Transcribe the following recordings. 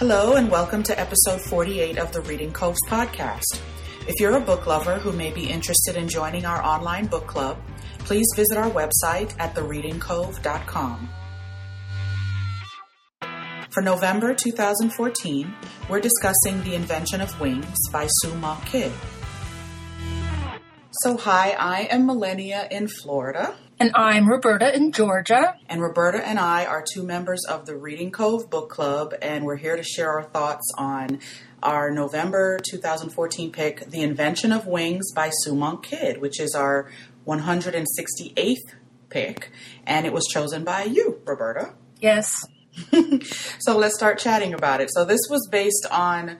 Hello and welcome to episode 48 of the Reading Cove Podcast. If you're a book lover who may be interested in joining our online book club, please visit our website at thereadingcove.com. For November 2014, we're discussing The Invention of Wings by Sue Monk Kidd. So hi, I am Millenia in Florida. And I'm Roberta in Georgia. And Roberta and I are two members of the Reading Cove Book Club, and we're here to share our thoughts on our November 2014 pick, The Invention of Wings by Sue Monk Kidd, which is our 168th pick, and it was chosen by you, Roberta. Yes. So let's start chatting about it. So this was based on,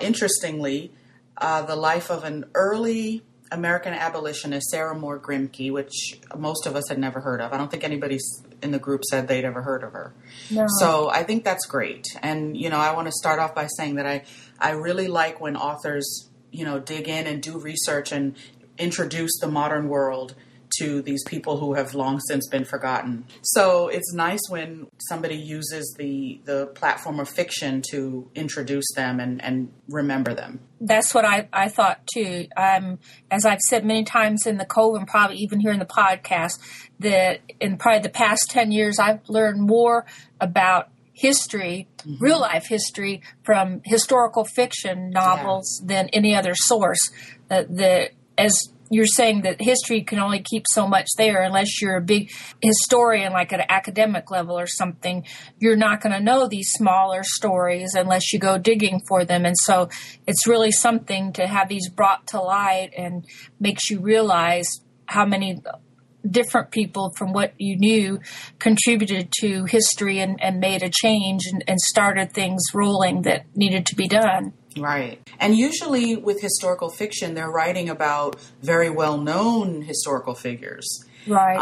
interestingly, the life of an early American abolitionist, Sarah Moore Grimke, which most of us had never heard of. I don't think anybody in the group said they'd ever heard of her. No. So I think that's great. And, you know, I want to start off by saying that I really like when authors, you know, dig in and do research and introduce the modern world to these people who have long since been forgotten. So it's nice when somebody uses the platform of fiction to introduce them and remember them. That's what I thought too. As I've said many times in the Cove and probably even here in the podcast, that in probably the past 10 years, I've learned more about history, real life history, from historical fiction novels than any other source. You're saying that history can only keep so much there unless you're a big historian, like at an academic level or something. You're not going to know these smaller stories unless you go digging for them. And so it's really something to have these brought to light, and makes you realize how many different people from what you knew contributed to history and made a change and started things rolling that needed to be done. Right. And usually with historical fiction, they're writing about very well-known historical figures. Right.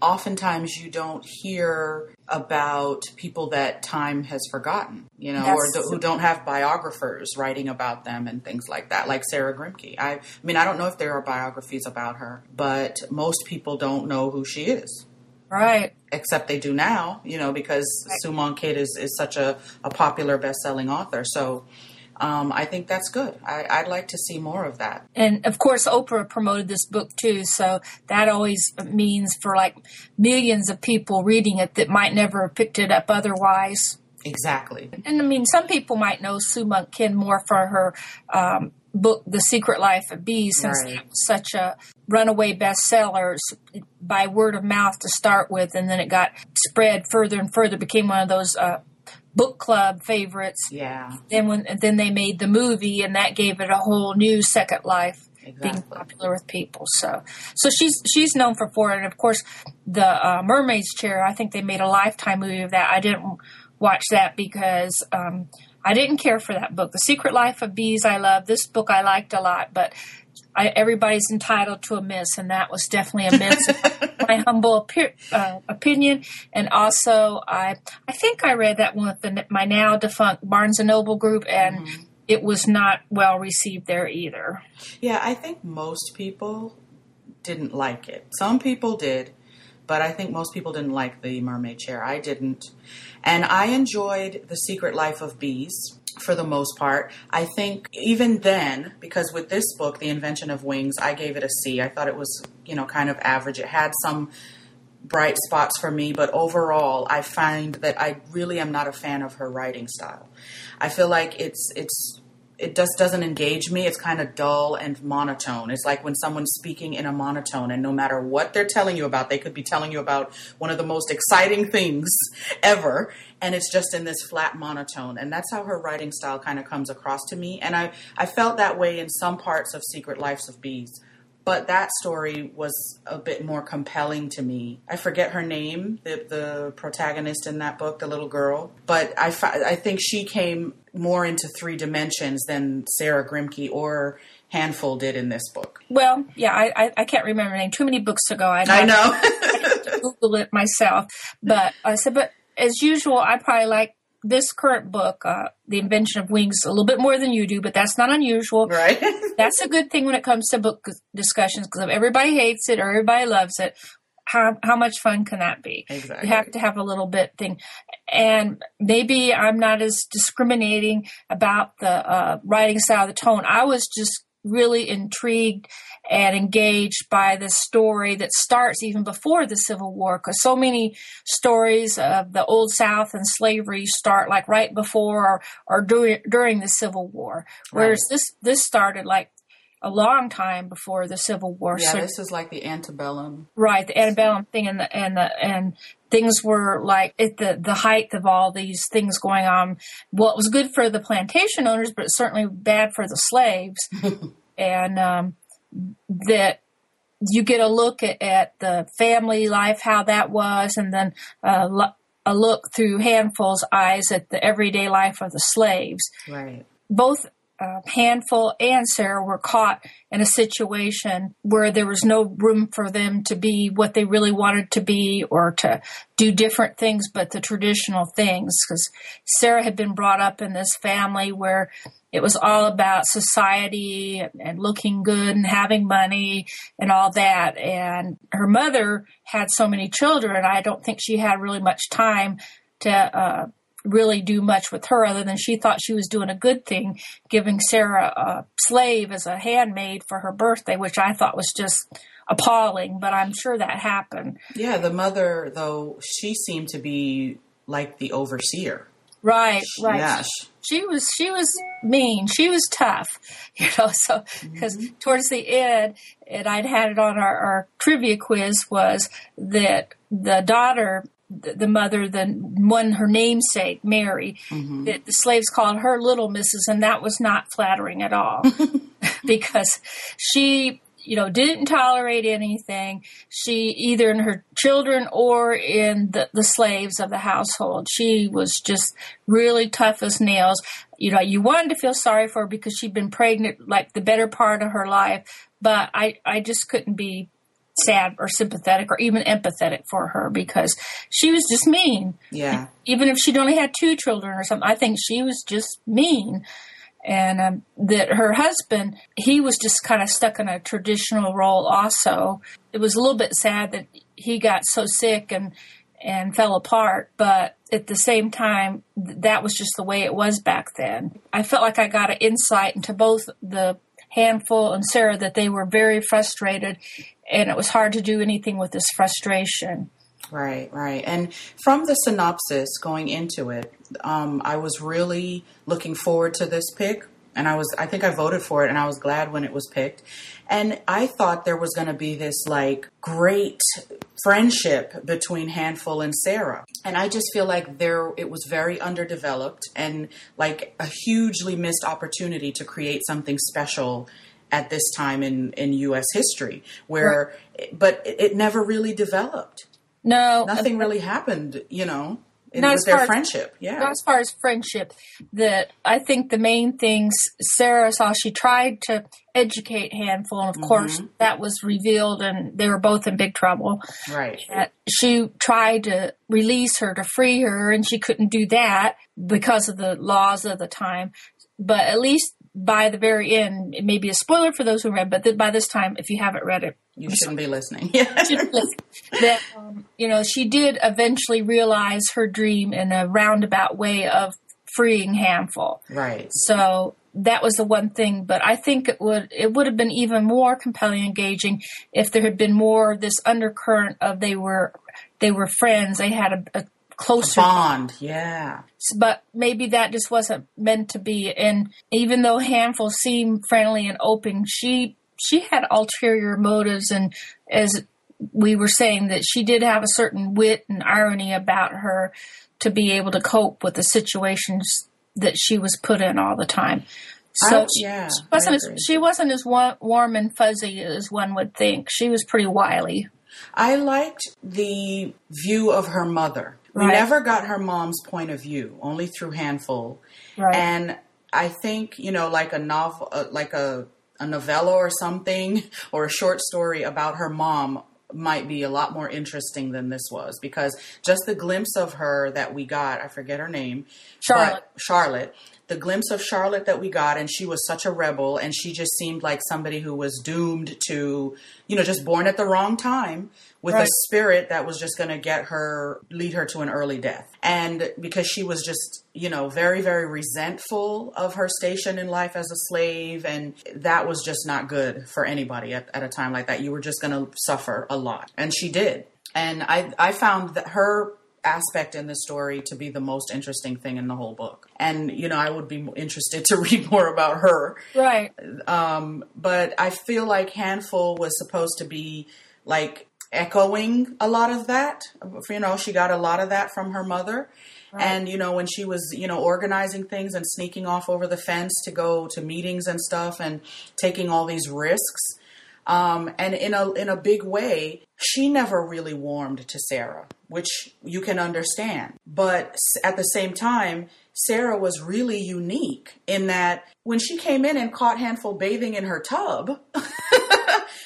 Oftentimes you don't hear about people that time has forgotten, you know, who don't have biographers writing about them and things like that, like Sarah Grimke. I mean, I don't know if there are biographies about her, but most people don't know who she is. Right. Except they do now, you know, because Sue Monk Kidd is such a popular best-selling author. So I think that's good. I'd like to see more of that. And, of course, Oprah promoted this book, too. So that always means for, like, millions of people reading it that might never have picked it up otherwise. Exactly. And, I mean, some people might know Sue Monk Kidd more for her book, The Secret Life of Bees, since it was such a runaway bestseller by word of mouth to start with. And then it got spread further and further, became one of those book club favorites. Yeah. Then they made the movie, and that gave it a whole new second life, being popular with people. So she's known for four, and of course the Mermaid's Chair. I think they made a Lifetime movie of that. I didn't watch that because I didn't care for that book. The Secret Life of Bees, I love. This book I liked a lot, but everybody's entitled to a miss, and that was definitely a miss. My humble opinion. And also, I think I read that one with my now defunct Barnes & Noble group, and it was not well received there either. Yeah, I think most people didn't like it. Some people did, but I think most people didn't like The Mermaid Chair. I didn't. And I enjoyed The Secret Life of Bees for the most part. I think even then, because with this book, The Invention of Wings, I gave it a C. I thought it was, you know, kind of average. It had some bright spots for me, but overall, I find that I really am not a fan of her writing style. I feel like it just doesn't engage me. It's kind of dull and monotone. It's like when someone's speaking in a monotone, and no matter what they're telling you about, they could be telling you about one of the most exciting things ever, and it's just in this flat monotone. And that's how her writing style kind of comes across to me. And I felt that way in some parts of Secret Lives of Bees, but that story was a bit more compelling to me. I forget her name, the protagonist in that book, the little girl, but I think she came more into three dimensions than Sarah Grimke or Handful did in this book. Well, yeah, I can't remember her name. Too many books ago. I know. I had to Google it myself. But I said, but as usual, I probably like this current book, The Invention of Wings, a little bit more than you do, but that's not unusual. Right. That's a good thing when it comes to book discussions, because if everybody hates it or everybody loves it, how much fun can that be? Exactly. You have to have a little bit thing. And maybe I'm not as discriminating about the writing style, the tone. I was just really intrigued and engaged by the story that starts even before the Civil War, because so many stories of the Old South and slavery start like right before or during the Civil War, whereas right. this started like a long time before the Civil War. Yeah, so, this is like the antebellum. Right, the antebellum thing, and things were like at the height of all these things going on. Well, it was good for the plantation owners, but it's certainly bad for the slaves. And that you get a look at the family life, how that was, and then a look through Handful's eyes at the everyday life of the slaves. Right. Both Handful and Sarah were caught in a situation where there was no room for them to be what they really wanted to be or to do different things but the traditional things, because Sarah had been brought up in this family where it was all about society and looking good and having money and all that, and her mother had so many children, I don't think she had really much time to really do much with her other than she thought she was doing a good thing, giving Sarah a slave as a handmaid for her birthday, which I thought was just appalling, but I'm sure that happened. Yeah, the mother, though, she seemed to be like the overseer. Right, right. Yeah. She was mean. She was tough, you know, so because mm-hmm. towards the end, and I'd had it on our trivia quiz, was that the daughter, the mother, the one, her namesake, Mary, mm-hmm. that the slaves called her Little Mrs., and that was not flattering at all because she, you know, didn't tolerate anything. She, either in her children or in the slaves of the household, she was just really tough as nails. You know, you wanted to feel sorry for her because she'd been pregnant like the better part of her life, but I just couldn't be sad or sympathetic or even empathetic for her because she was just mean. Yeah. Even if she'd only had 2 children or something, I think she was just mean. And that her husband, he was just kind of stuck in a traditional role also. It was a little bit sad that he got so sick and fell apart, but at the same time, that was just the way it was back then. I felt like I got an insight into both the Handful and Sarah, that they were very frustrated, and it was hard to do anything with this frustration. Right, right. And from the synopsis going into it, I was really looking forward to this pick, and I think I voted for it, and I was glad when it was picked. And I thought there was going to be this like great friendship between Handful and Sarah. And I just feel like it was very underdeveloped and like a hugely missed opportunity to create something special at this time in U.S. history, where, right. But it never really developed. No. Nothing really happened, you know. Not as far as friendship, yeah. Not as far as friendship, that I think the main things Sarah saw, she tried to educate Handful, and of mm-hmm. course that was revealed, and they were both in big trouble. Right. She tried to release her, to free her, and she couldn't do that because of the laws of the time. But at least by the very end, it may be a spoiler for those who read, but by this time, if you haven't read it, you shouldn't be listening. Yeah. That, you know, she did eventually realize her dream in a roundabout way of freeing Handful. Right. So that was the one thing, but I think it would have been even more compelling, engaging if there had been more of this undercurrent of they were friends. They had a closer bond. Yeah. But maybe that just wasn't meant to be. And even though Handful seemed friendly and open, she had ulterior motives, and as we were saying, that she did have a certain wit and irony about her to be able to cope with the situations that she was put in all the time. So she wasn't as warm and fuzzy as one would think. She was pretty wily. I liked the view of her mother. Right. We never got her mom's point of view, only through Handful. Right. And I think, you know, like a novel, like a novella or something, or a short story about her mom might be a lot more interesting than this was, because just the glimpse of her that we got, I forget her name, Charlotte, the glimpse of Charlotte that we got, and she was such a rebel, and she just seemed like somebody who was doomed to, you know, just born at the wrong time with right. a spirit that was just going to lead her to an early death. And because she was just, you know, very, very resentful of her station in life as a slave. And that was just not good for anybody at a time like that. You were just going to suffer a lot. And she did. And I found that her aspect in the story to be the most interesting thing in the whole book. And, you know, I would be interested to read more about her. Right. But I feel like Handful was supposed to be like echoing a lot of that. You know, she got a lot of that from her mother. Right. And, you know, when she was, you know, organizing things and sneaking off over the fence to go to meetings and stuff and taking all these risks. And in a big way, she never really warmed to Sarah, which you can understand. But at the same time, Sarah was really unique in that when she came in and caught Handful bathing in her tub,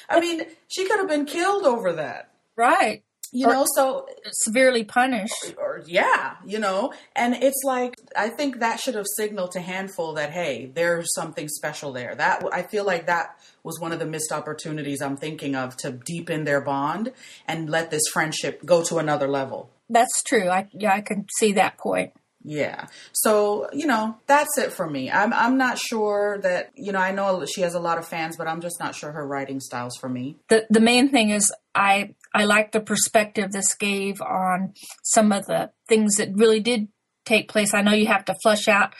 I mean, she could have been killed over that. Right. You know, so severely punished. Or yeah, you know, and it's like, I think that should have signaled to Handful that, hey, there's something special there. That I feel like that was one of the missed opportunities I'm thinking of to deepen their bond and let this friendship go to another level. That's true. I can see that point. Yeah. So, you know, that's it for me. I'm not sure that, you know, I know she has a lot of fans, but I'm just not sure her writing style's for me. The main thing is I like the perspective this gave on some of the things that really did take place. I know you have to flush out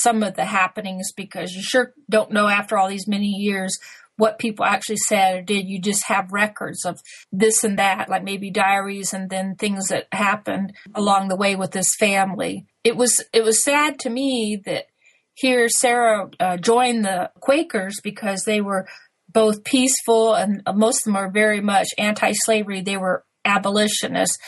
some of the happenings because you sure don't know after all these many years what people actually said or did. You just have records of this and that, like maybe diaries and then things that happened along the way with this family. It was sad to me that here Sarah joined the Quakers because they were both peaceful and most of them are very much anti-slavery. They were abolitionists,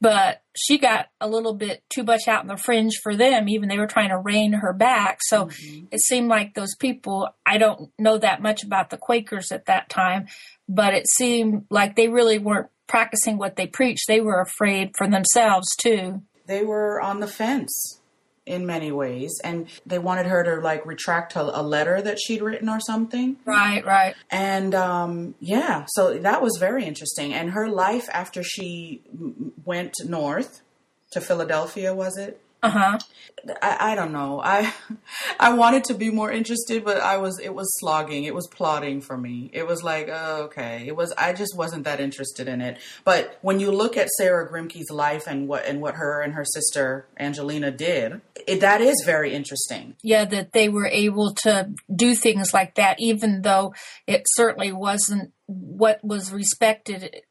but she got a little bit too much out in the fringe for them. Even they were trying to rein her back. So It seemed like those people, I don't know that much about the Quakers at that time, but it seemed like they really weren't practicing what they preached. They were afraid for themselves too. They were on the fence in many ways. And they wanted her to like retract a letter that she'd written or something. Right, right. And yeah, so that was very interesting. And her life after she went north to Philadelphia, was it? Uh-huh. I don't know. I wanted to be more interested, but it was slogging. It was plodding for me. It was like, oh, okay. I just wasn't that interested in it. But when you look at Sarah Grimke's life and what her and her sister Angelina did, that is very interesting. Yeah, that they were able to do things like that, even though it certainly wasn't what was respected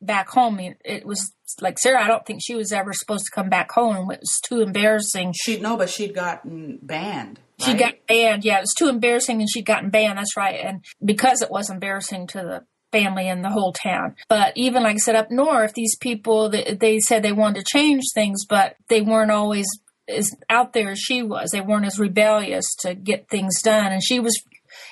back home. It was like Sarah, I don't think she was ever supposed to come back home. It was too embarrassing. She'd gotten banned. Right? She got banned. Yeah, it was too embarrassing and she'd gotten banned. That's right. And because it was embarrassing to the family and the whole town. But even like I said, up north, these people, they said they wanted to change things, but they weren't always as out there as she was. They weren't as rebellious to get things done. And she was,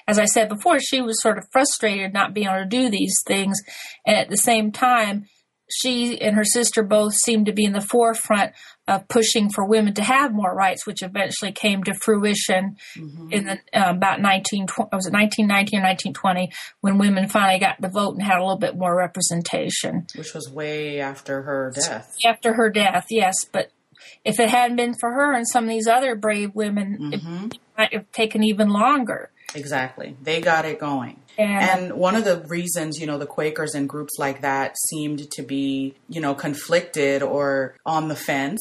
as I said before, she was sort of frustrated not being able to do these things. And at the same time, she and her sister both seemed to be in the forefront of pushing for women to have more rights, which eventually came to fruition in the, about 1919 or 1920, when women finally got the vote and had a little bit more representation. Which was way after her death. After her death, yes. But if it hadn't been for her and some of these other brave women, it might have taken even longer. Exactly. They got it going. And one of the reasons, you know, the Quakers and groups like that seemed to be, you know, conflicted or on the fence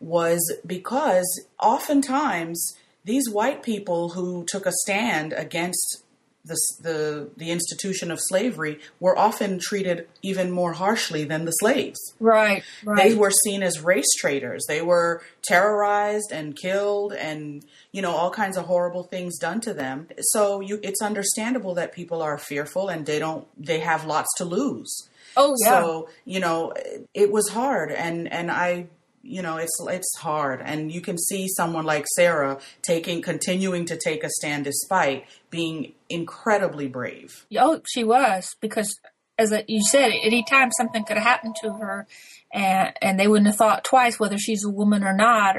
was because oftentimes these white people who took a stand against the institution of slavery were often treated even more harshly than the slaves. Right, right. They were seen as race traitors. They were terrorized and killed and, you know, all kinds of horrible things done to them. So it's understandable that people are fearful and they have lots to lose. Oh, yeah. So, you know, it was hard. And I, you know, it's hard. And you can see someone like Sarah continuing to take a stand despite being incredibly brave. Oh, she was, because as you said, any time something could have happened to her and they wouldn't have thought twice whether she's a woman or not,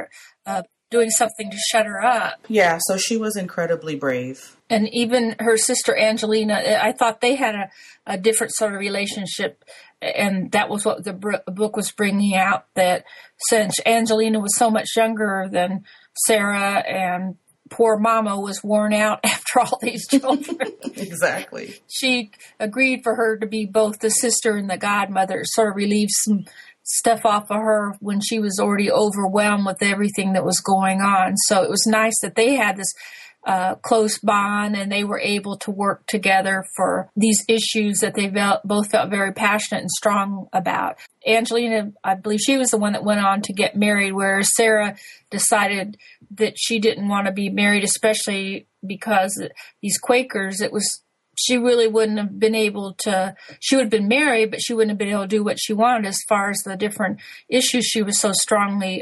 doing something to shut her up. Yeah, so she was incredibly brave. And even her sister Angelina, I thought they had a different sort of relationship, and that was what the book was bringing out, that since Angelina was so much younger than Sarah, and poor mama was worn out after all these children. Exactly. She agreed for her to be both the sister and the godmother, sort of relieved some stuff off of her when she was already overwhelmed with everything that was going on. So it was nice that they had this close bond, and they were able to work together for these issues that they both felt very passionate and strong about. Angelina, I believe she was the one that went on to get married, whereas Sarah decided that she didn't want to be married, especially because these Quakers, she really wouldn't have been able to, she would have been married, but she wouldn't have been able to do what she wanted as far as the different issues she was so strongly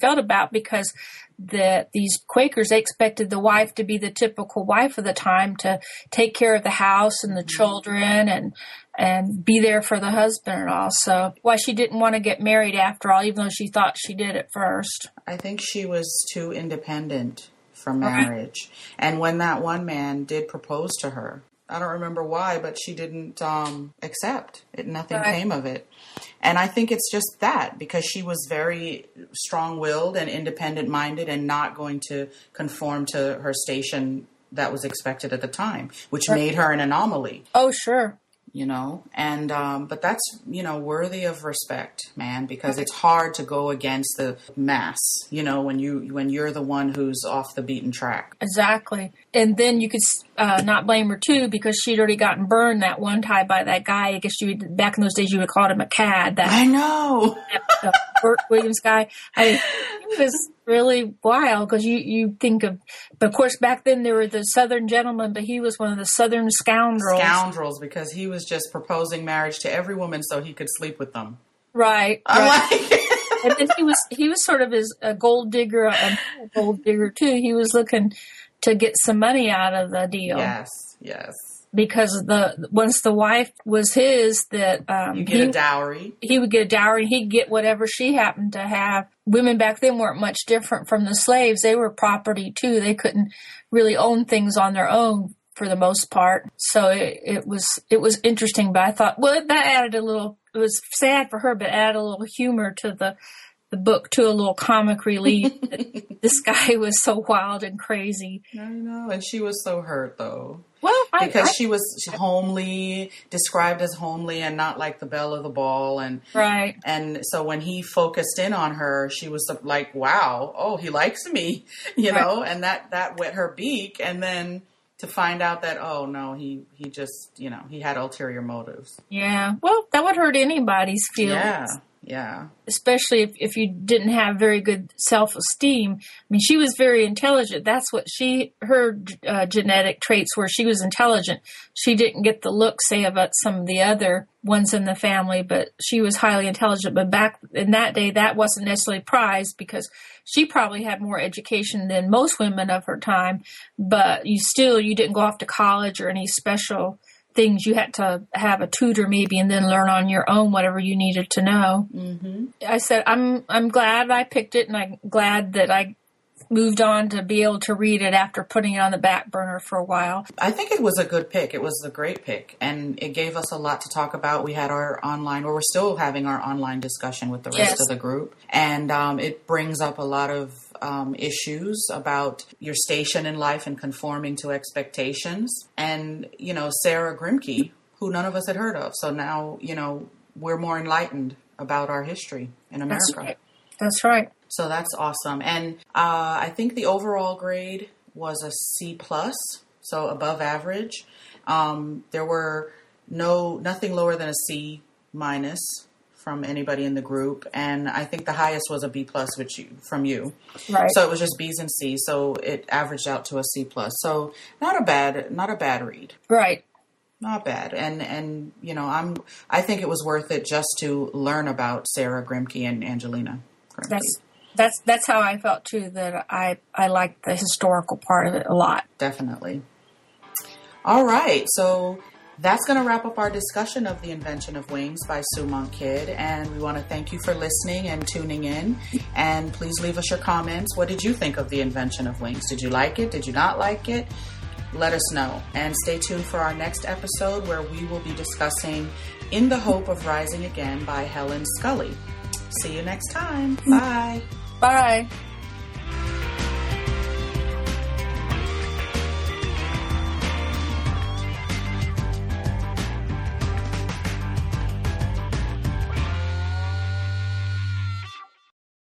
felt about, because these Quakers, they expected the wife to be the typical wife of the time, to take care of the house and the children and be there for the husband and all. So why she didn't want to get married after all, even though she thought she did at first. I think she was too independent for marriage. Okay. And when that one man did propose to her, I don't remember why, but she didn't accept it. Nothing came of it. And I think it's just that, because she was very strong-willed and independent-minded and not going to conform to her station that was expected at the time, which made her an anomaly. Oh, sure. You know, and, but that's, you know, worthy of respect, man, because it's hard to go against the mass, you know, when you're the one who's off the beaten track. Exactly. And then you could not blame her too, because she'd already gotten burned that one time by that guy. I guess back in those days, you would call him a cad. I know. That Burt Williams guy. I mean, it was really wild, because you think of, but of course back then there were the Southern gentlemen, but he was one of the Southern scoundrels. Scoundrels, because he was just proposing marriage to every woman so he could sleep with them. Right. And then he was sort of a gold digger, a gold digger too. He was looking to get some money out of the deal. Yes, yes. Because once the wife was his, that you get a dowry. He would get a dowry, and he'd get whatever she happened to have. Women back then weren't much different from the slaves. They were property too. They couldn't really own things on their own for the most part. So it was interesting, but I thought, well, that added a little. It was sad for her, but added a little humor to the book too, a little comic relief. This guy was so wild and crazy. I know, and she was so hurt though. Well, because she was homely, described as homely and not like the belle of the ball. And right. And so when he focused in on her, she was like, wow, oh, he likes me, you know, and that wet her beak. And then to find out that, oh, no, he just, you know, he had ulterior motives. Yeah. Well, that would hurt anybody's feelings. Yeah. Yeah. Especially if you didn't have very good self-esteem. I mean, she was very intelligent. That's what her genetic traits were. She was intelligent. She didn't get the look, say, about some of the other ones in the family, but she was highly intelligent. But back in that day, that wasn't necessarily prized, because she probably had more education than most women of her time, but you didn't go off to college or any special things. You had to have a tutor maybe, and then learn on your own whatever you needed to know. Mm-hmm. I said, I'm glad I picked it, and I'm glad that I moved on to be able to read it after putting it on the back burner for a while. I think it was a good pick. It was a great pick, and it gave us a lot to talk about. We had we're still having our online discussion with the rest of the group, and it brings up a lot of issues about your station in life and conforming to expectations. And, you know, Sarah Grimke, who none of us had heard of. So now, you know, we're more enlightened about our history in America. That's right. So that's awesome. And I think the overall grade was a C+, so above average. There were nothing lower than a C- from anybody in the group. And I think the highest was a B+, which from you. Right. So it was just B's and C. So it averaged out to a C+. So not a bad read. Right. Not bad. And you know, I think it was worth it just to learn about Sarah Grimke and Angelina Grimke. That's how I felt too, that I liked the historical part of it a lot. Definitely. All right. So That's going to wrap up our discussion of The Invention of Wings by Sue Monk Kidd, and we want to thank you for listening and tuning in, and please leave us your comments. What did you think of The Invention of Wings? Did you like it? Did you not like it? Let us know, and stay tuned for our next episode where we will be discussing In the Hope of Rising Again by Helen Scully. See you next time. Bye. Bye.